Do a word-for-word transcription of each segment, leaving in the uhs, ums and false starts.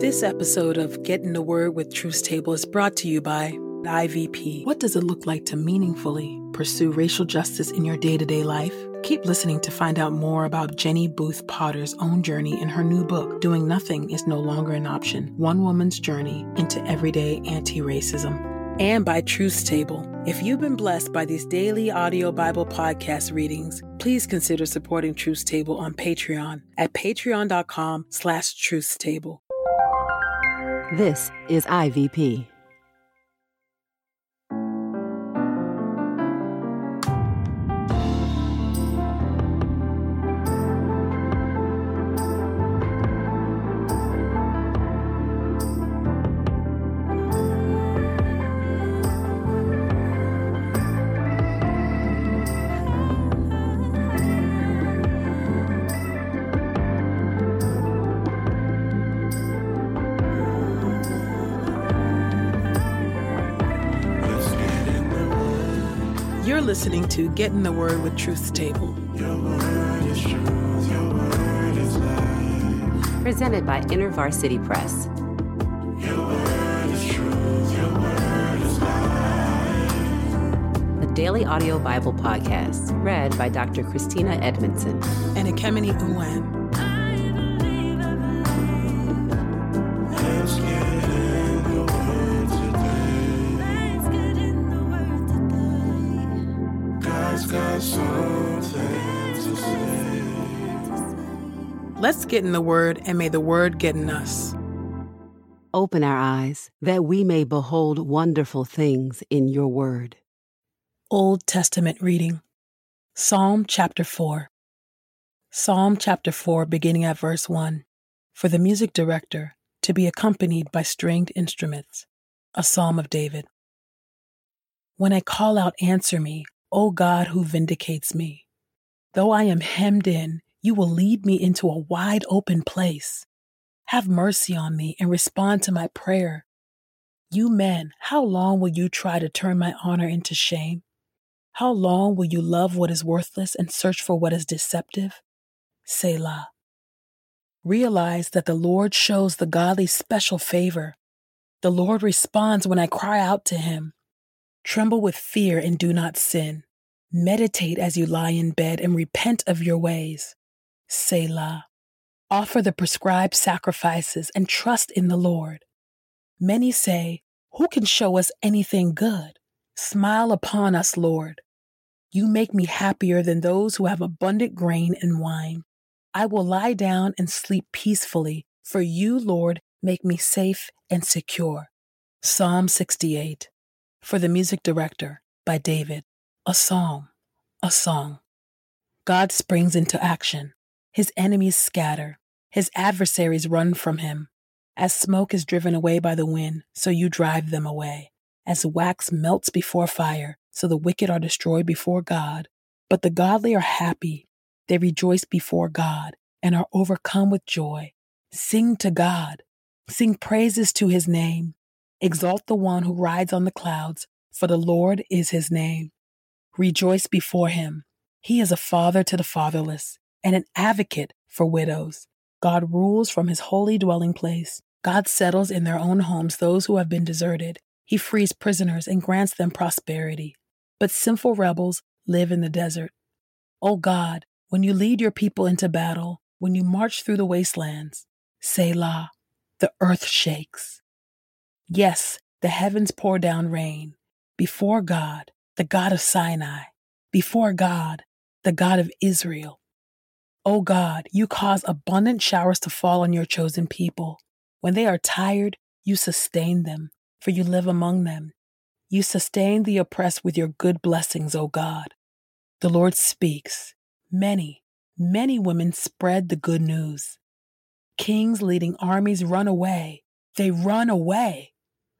This episode of Getting the Word with Truth's Table is brought to you by I V P. What does it look like to meaningfully pursue racial justice in your day-to-day life? Keep listening to find out more about Jenny Booth Potter's own journey in her new book, Doing Nothing is No Longer an Option, One Woman's Journey into Everyday Anti-Racism. And by Truth's Table. If you've been blessed by these daily audio Bible podcast readings, please consider supporting Truth's Table on Patreon at patreon.com slash Truth's Table. This is I V P. Listening to Getting the Word with Truth's Table. Your word is truth, your word is life. Presented by InterVarsity Press. Your word is truth, your word is life. The Daily Audio Bible Podcast, read by Doctor Christina Edmondson and Ekemini Uwan. Let's get in the Word, and may the Word get in us. Open our eyes, that we may behold wonderful things in your Word. Old Testament reading, Psalm chapter four. Psalm chapter four, beginning at verse one. For the music director, to be accompanied by stringed instruments. A Psalm of David. When I call out, answer me, O God who vindicates me. Though I am hemmed in, you will lead me into a wide open place. Have mercy on me and respond to my prayer. You men, how long will you try to turn my honor into shame? How long will you love what is worthless and search for what is deceptive? Selah. Realize that the Lord shows the godly special favor. The Lord responds when I cry out to him. Tremble with fear and do not sin. Meditate as you lie in bed and repent of your ways. Selah. Offer the prescribed sacrifices and trust in the Lord. Many say, who can show us anything good? Smile upon us, Lord. You make me happier than those who have abundant grain and wine. I will lie down and sleep peacefully, for you, Lord, make me safe and secure. Psalm sixty-eight. For the music director, by David. A psalm, a song. God springs into action. His enemies scatter. His adversaries run from him. As smoke is driven away by the wind, so you drive them away. As wax melts before fire, so the wicked are destroyed before God. But the godly are happy. They rejoice before God and are overcome with joy. Sing to God. Sing praises to his name. Exalt the one who rides on the clouds, for the Lord is his name. Rejoice before him. He is a father to the fatherless and an advocate for widows. God rules from his holy dwelling place. God settles in their own homes those who have been deserted. He frees prisoners and grants them prosperity. But sinful rebels live in the desert. O God, when you lead your people into battle, when you march through the wastelands, Selah, the earth shakes. Yes, the heavens pour down rain. Before God, the God of Sinai. Before God, the God of Israel. O God, you cause abundant showers to fall on your chosen people. When they are tired, you sustain them, for you live among them. You sustain the oppressed with your good blessings, O God. The Lord speaks. Many, many women spread the good news. Kings leading armies run away. They run away.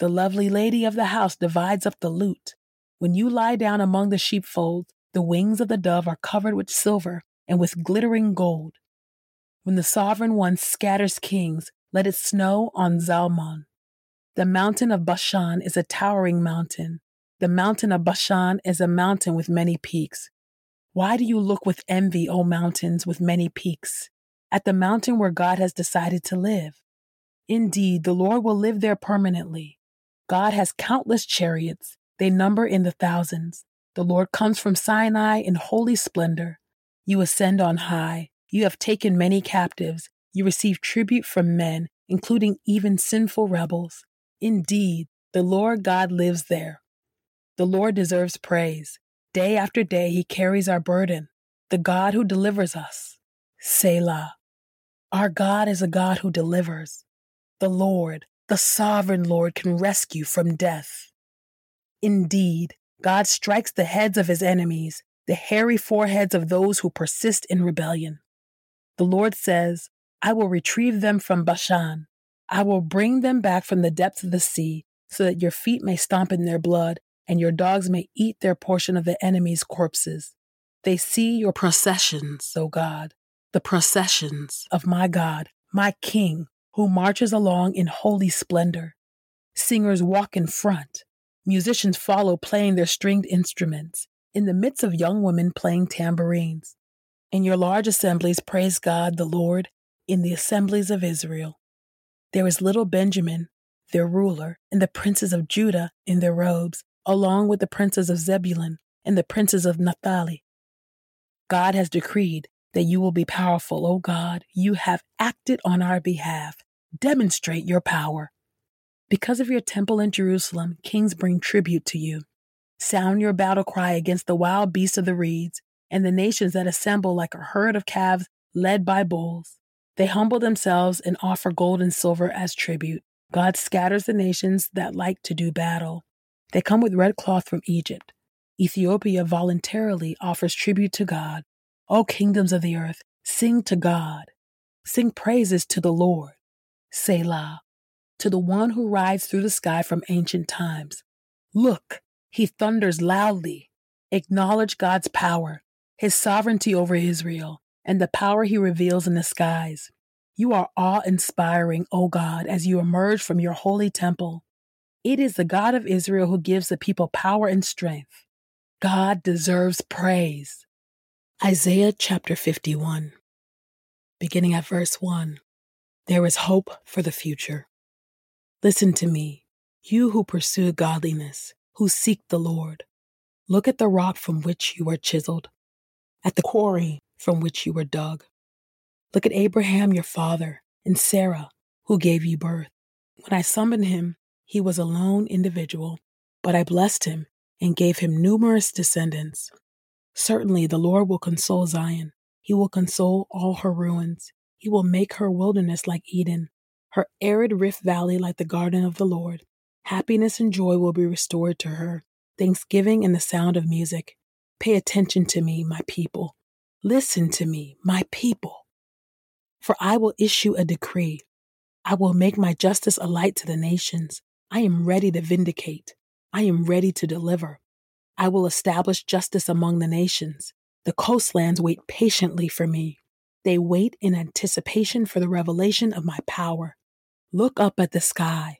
The lovely lady of the house divides up the loot. When you lie down among the sheepfold, the wings of the dove are covered with silver and with glittering gold. When the Sovereign One scatters kings, let it snow on Zalmon. The mountain of Bashan is a towering mountain. The mountain of Bashan is a mountain with many peaks. Why do you look with envy, O mountains with many peaks, at the mountain where God has decided to live? Indeed, the Lord will live there permanently. God has countless chariots. They number in the thousands. The Lord comes from Sinai in holy splendor. You ascend on high. You have taken many captives. You receive tribute from men, including even sinful rebels. Indeed, the Lord God lives there. The Lord deserves praise. Day after day he carries our burden, the God who delivers us. Selah. Our God is a God who delivers. The Lord, the sovereign Lord, can rescue from death. Indeed, God strikes the heads of his enemies, the hairy foreheads of those who persist in rebellion. The Lord says, I will retrieve them from Bashan. I will bring them back from the depths of the sea, so that your feet may stomp in their blood, and your dogs may eat their portion of the enemy's corpses. They see your processions, O God, the processions of my God, my King, who marches along in holy splendor. Singers walk in front. Musicians follow, playing their stringed instruments, in the midst of young women playing tambourines. In your large assemblies, praise God the Lord, in the assemblies of Israel. There is little Benjamin, their ruler, and the princes of Judah in their robes, along with the princes of Zebulun and the princes of Naphtali. God has decreed that you will be powerful, O God. You have acted on our behalf. Demonstrate your power. Because of your temple in Jerusalem, kings bring tribute to you. Sound your battle cry against the wild beasts of the reeds and the nations that assemble like a herd of calves led by bulls. They humble themselves and offer gold and silver as tribute. God scatters the nations that like to do battle. They come with red cloth from Egypt. Ethiopia voluntarily offers tribute to God. O kingdoms of the earth, sing to God. Sing praises to the Lord. Selah. To the one who rides through the sky from ancient times. Look, he thunders loudly. Acknowledge God's power, his sovereignty over Israel, and the power he reveals in the skies. You are awe-inspiring, O God, as you emerge from your holy temple. It is the God of Israel who gives the people power and strength. God deserves praise. Isaiah chapter fifty-one, beginning at verse one. There is hope for the future. Listen to me, you who pursue godliness, who seek the Lord. Look at the rock from which you were chiseled, at the quarry from which you were dug. Look at Abraham your father and Sarah, who gave you birth. When I summoned him, he was a lone individual, but I blessed him and gave him numerous descendants. Certainly the Lord will console Zion. He will console all her ruins. He will make her wilderness like Eden, her arid rift valley like the garden of the Lord. Happiness and joy will be restored to her, thanksgiving and the sound of music. Pay attention to me, my people. Listen to me, my people. For I will issue a decree. I will make my justice a light to the nations. I am ready to vindicate. I am ready to deliver. I will establish justice among the nations. The coastlands wait patiently for me. They wait in anticipation for the revelation of my power. Look up at the sky.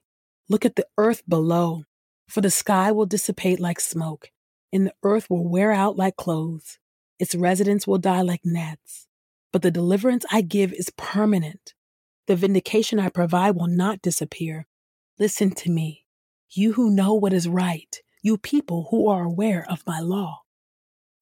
Look at the earth below. For the sky will dissipate like smoke, and the earth will wear out like clothes. Its residents will die like gnats. But the deliverance I give is permanent. The vindication I provide will not disappear. Listen to me, you who know what is right, you people who are aware of my law.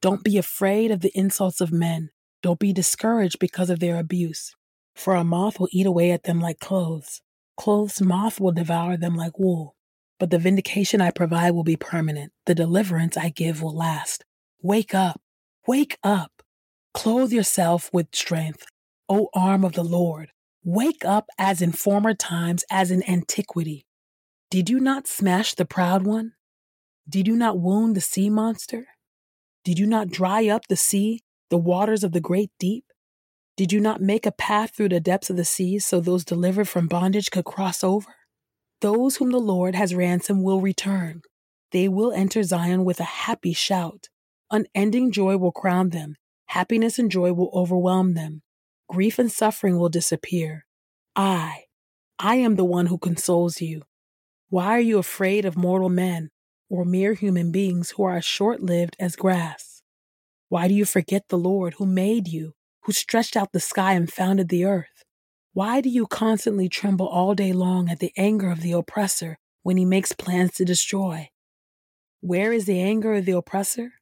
Don't be afraid of the insults of men. Don't be discouraged because of their abuse. For a moth will eat away at them like clothes. Clothes' moth will devour them like wool. But the vindication I provide will be permanent. The deliverance I give will last. Wake up. Wake up. Clothe yourself with strength, O arm of the Lord. Wake up as in former times, as in antiquity. Did you not smash the proud one? Did you not wound the sea monster? Did you not dry up the sea, the waters of the great deep? Did you not make a path through the depths of the sea so those delivered from bondage could cross over? Those whom the Lord has ransomed will return. They will enter Zion with a happy shout. Unending joy will crown them. Happiness and joy will overwhelm them. Grief and suffering will disappear. I, I am the one who consoles you. Why are you afraid of mortal men or mere human beings who are as short-lived as grass? Why do you forget the Lord who made you, who stretched out the sky and founded the earth? Why do you constantly tremble all day long at the anger of the oppressor when he makes plans to destroy? Where is the anger of the oppressor?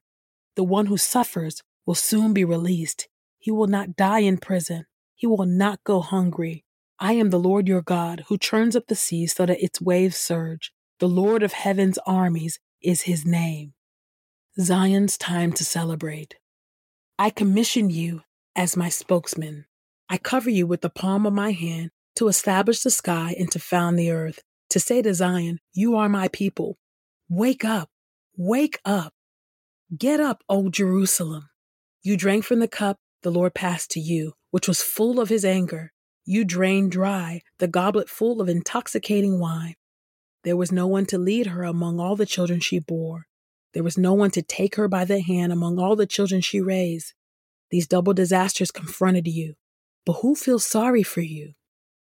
The one who suffers will soon be released. He will not die in prison. He will not go hungry. I am the Lord your God, who churns up the sea so that its waves surge. The Lord of heaven's armies is his name. Zion's time to celebrate. I commission you as my spokesman. I cover you with the palm of my hand to establish the sky and to found the earth, to say to Zion, you are my people. Wake up, wake up. Get up, O Jerusalem. You drank from the cup the Lord passed to you, which was full of his anger. You drained dry the goblet full of intoxicating wine. There was no one to lead her among all the children she bore. There was no one to take her by the hand among all the children she raised. These double disasters confronted you. But who feels sorry for you?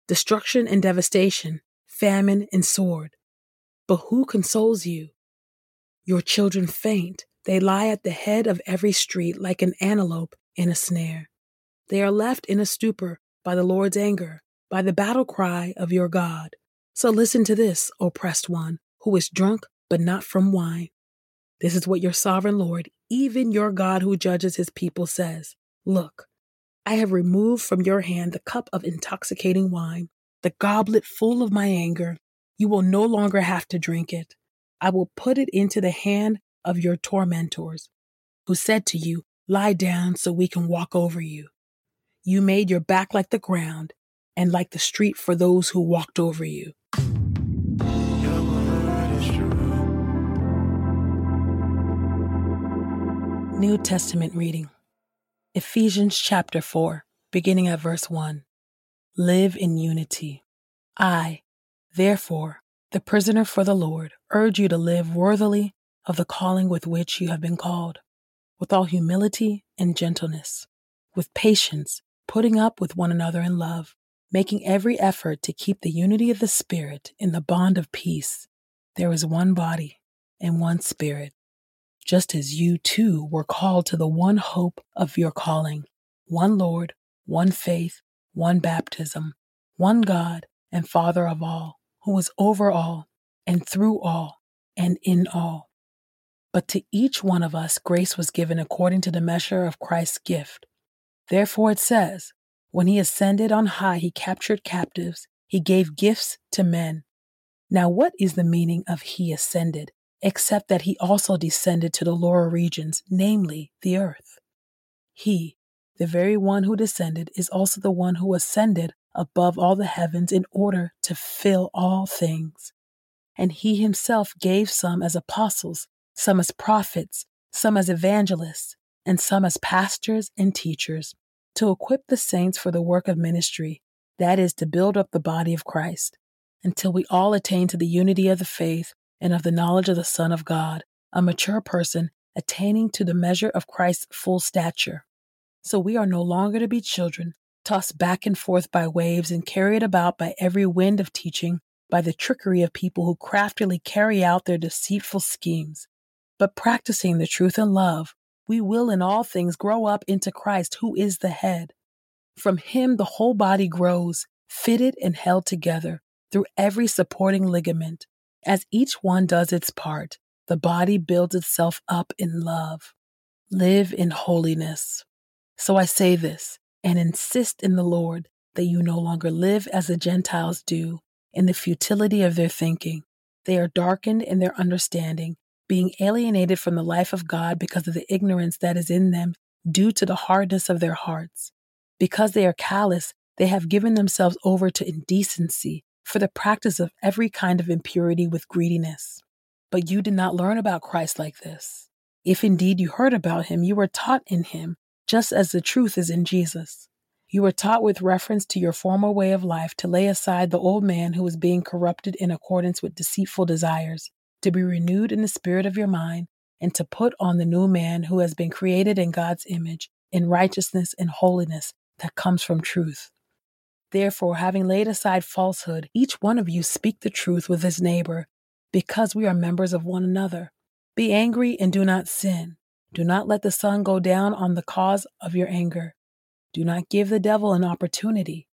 Destruction and devastation, famine and sword. But who consoles you? Your children faint. They lie at the head of every street like an antelope in a snare. They are left in a stupor by the Lord's anger, by the battle cry of your God. So listen to this, oppressed one, who is drunk but not from wine. This is what your sovereign Lord, even your God who judges his people, says. Look, I have removed from your hand the cup of intoxicating wine, the goblet full of my anger. You will no longer have to drink it. I will put it into the hand of your tormentors, who said to you, lie down so we can walk over you. You made your back like the ground and like the street for those who walked over you. Your word is true. New Testament reading. Ephesians chapter four, beginning at verse one. Live in unity. I, therefore, the prisoner for the Lord, urge you to live worthily of the calling with which you have been called, with all humility and gentleness, with patience, putting up with one another in love, making every effort to keep the unity of the Spirit in the bond of peace. There is one body and one Spirit, just as you too were called to the one hope of your calling, one Lord, one faith, one baptism, one God and Father of all, who is over all and through all and in all. But to each one of us grace was given according to the measure of Christ's gift. Therefore it says, when he ascended on high, he captured captives. He gave gifts to men. Now what is the meaning of he ascended, except that he also descended to the lower regions, namely the earth? He, the very one who descended, is also the one who ascended above all the heavens in order to fill all things. And he himself gave some as apostles, some as prophets, some as evangelists, and some as pastors and teachers, to equip the saints for the work of ministry, that is, to build up the body of Christ, until we all attain to the unity of the faith and of the knowledge of the Son of God, a mature person attaining to the measure of Christ's full stature. So we are no longer to be children, tossed back and forth by waves and carried about by every wind of teaching, by the trickery of people who craftily carry out their deceitful schemes. But practicing the truth in love, we will in all things grow up into Christ, who is the head. From him the whole body grows, fitted and held together through every supporting ligament. As each one does its part, the body builds itself up in love. Live in holiness. So I say this, and insist in the Lord that you no longer live as the Gentiles do, in the futility of their thinking. They are darkened in their understanding, being alienated from the life of God because of the ignorance that is in them due to the hardness of their hearts. Because they are callous, they have given themselves over to indecency, for the practice of every kind of impurity with greediness. But you did not learn about Christ like this. If indeed you heard about him, you were taught in him, just as the truth is in Jesus. You were taught with reference to your former way of life to lay aside the old man who is being corrupted in accordance with deceitful desires, to be renewed in the spirit of your mind, and to put on the new man who has been created in God's image, in righteousness and holiness that comes from truth. Therefore, having laid aside falsehood, each one of you speak the truth with his neighbor, because we are members of one another. Be angry and do not sin. Do not let the sun go down on the cause of your anger. Do not give the devil an opportunity.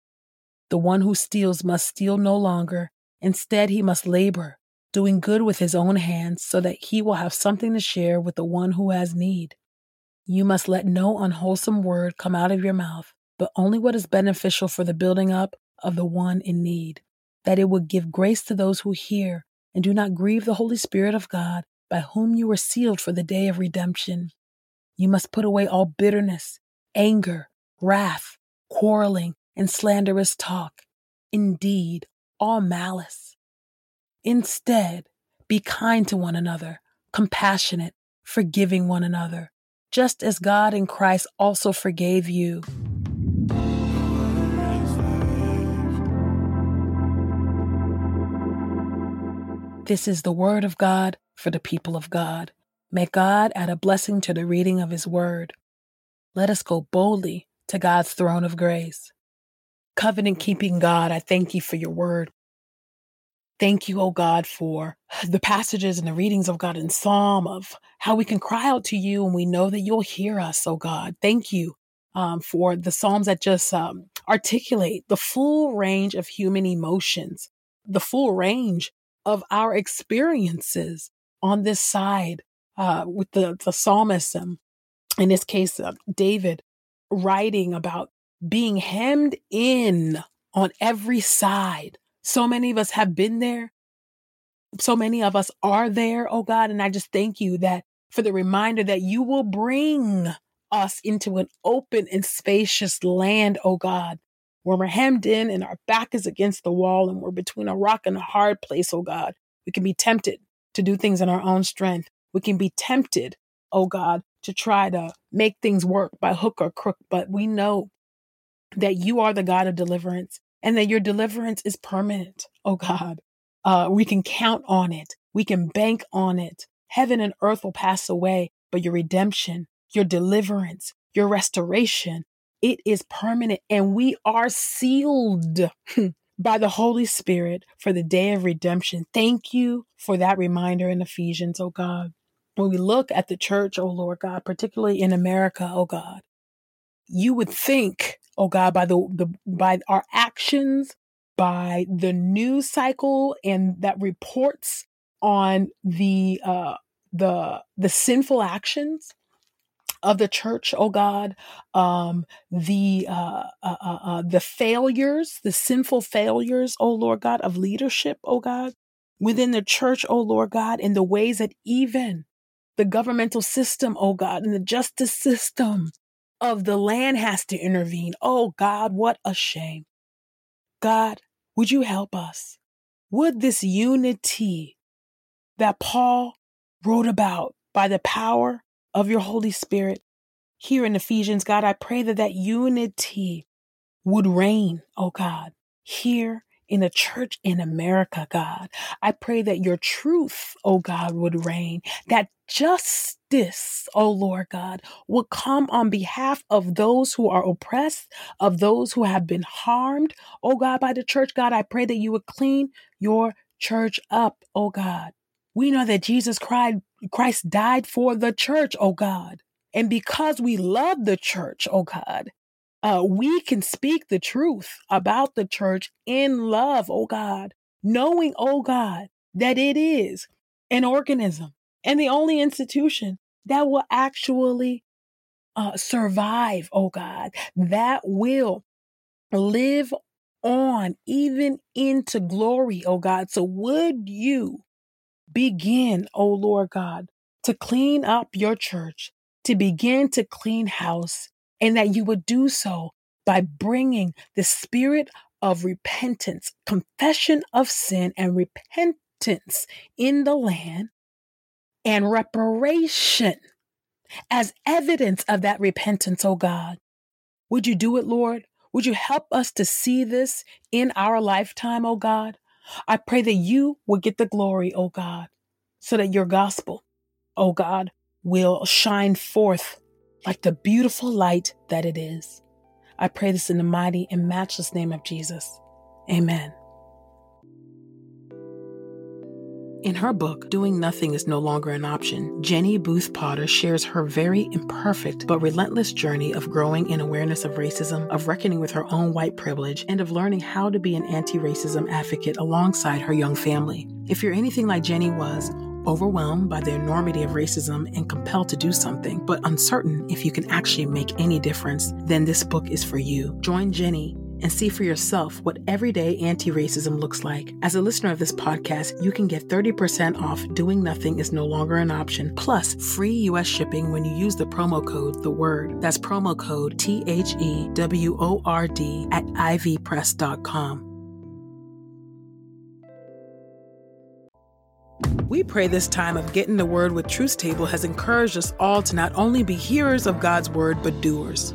The one who steals must steal no longer. Instead, he must labor, doing good with his own hands, so that he will have something to share with the one who has need. You must let no unwholesome word come out of your mouth, but only what is beneficial for the building up of the one in need, that it would give grace to those who hear, and do not grieve the Holy Spirit of God, by whom you were sealed for the day of redemption. You must put away all bitterness, anger, wrath, quarreling, and slanderous talk, indeed, all malice. Instead, be kind to one another, compassionate, forgiving one another, just as God in Christ also forgave you. This is the word of God for the people of God. May God add a blessing to the reading of his word. Let us go boldly to God's throne of grace. Covenant-keeping God, I thank you for your word. Thank you, O God, for the passages and the readings of God in Psalm, of how we can cry out to you and we know that you'll hear us, O God. Thank you um, for the Psalms that just um, articulate the full range of human emotions, the full range of our experiences on this side uh, with the, the psalmist, um, in this case, uh, David, writing about being hemmed in on every side. So many of us have been there. So many of us are there, oh God. And I just thank you that for the reminder that you will bring us into an open and spacious land, oh God, when we're hemmed in and our back is against the wall and we're between a rock and a hard place, oh God. We can be tempted to do things in our own strength. We can be tempted, oh God, to try to make things work by hook or crook. But we know that you are the God of deliverance and that your deliverance is permanent, oh God. Uh, we can count on it. We can bank on it. Heaven and earth will pass away, but your redemption, your deliverance, your restoration, it is permanent, and we are sealed by the Holy Spirit for the day of redemption. Thank you for that reminder in Ephesians, oh God. When we look at the church, oh Lord God, particularly in America, oh God, you would think, oh God, by the, the by our actions, by the news cycle, and that reports on the uh, the the sinful actions of the church, oh God, um, the uh, uh, uh, uh, the failures, the sinful failures, oh Lord God, of leadership, oh God, within the church, oh Lord God, in the ways that even the governmental system, oh God, and the justice system of the land has to intervene. Oh God, what a shame. God, would you help us? Would this unity that Paul wrote about by the power of your Holy Spirit here in Ephesians, God, I pray that that unity would reign, oh God, here in the church in America, God. I pray that your truth, oh God, would reign, that justice, oh Lord God, would come on behalf of those who are oppressed, of those who have been harmed, oh God, by the church. God, I pray that you would clean your church up, oh God. We know that Jesus Christ died for the church, oh God. And because we love the church, oh God, uh, we can speak the truth about the church in love, oh God, knowing, oh God, that it is an organism and the only institution that will actually uh, survive, oh God, that will live on even into glory, oh God. So would you begin, O Lord God, to clean up your church, to begin to clean house, and that you would do so by bringing the spirit of repentance, confession of sin and repentance in the land, and reparation as evidence of that repentance, O God. Would you do it, Lord? Would you help us to see this in our lifetime, O God? I pray that you will get the glory, oh God, so that your gospel, oh God, will shine forth like the beautiful light that it is. I pray this in the mighty and matchless name of Jesus. Amen. In her book, Doing Nothing is No Longer an Option, Jenny Booth Potter shares her very imperfect but relentless journey of growing in awareness of racism, of reckoning with her own white privilege, and of learning how to be an anti-racism advocate alongside her young family. If you're anything like Jenny was, overwhelmed by the enormity of racism and compelled to do something, but uncertain if you can actually make any difference, then this book is for you. Join Jenny and see for yourself what everyday anti-racism looks like. As a listener of this podcast, you can get thirty percent off Doing Nothing is No Longer an Option, plus free U S shipping when you use the promo code The Word. That's promo code T H E W O R D at ivy press dot com. We pray this time of getting the word with Truth's Table has encouraged us all to not only be hearers of God's word, but doers.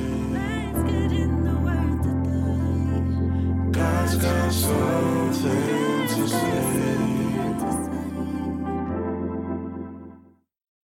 God's got something.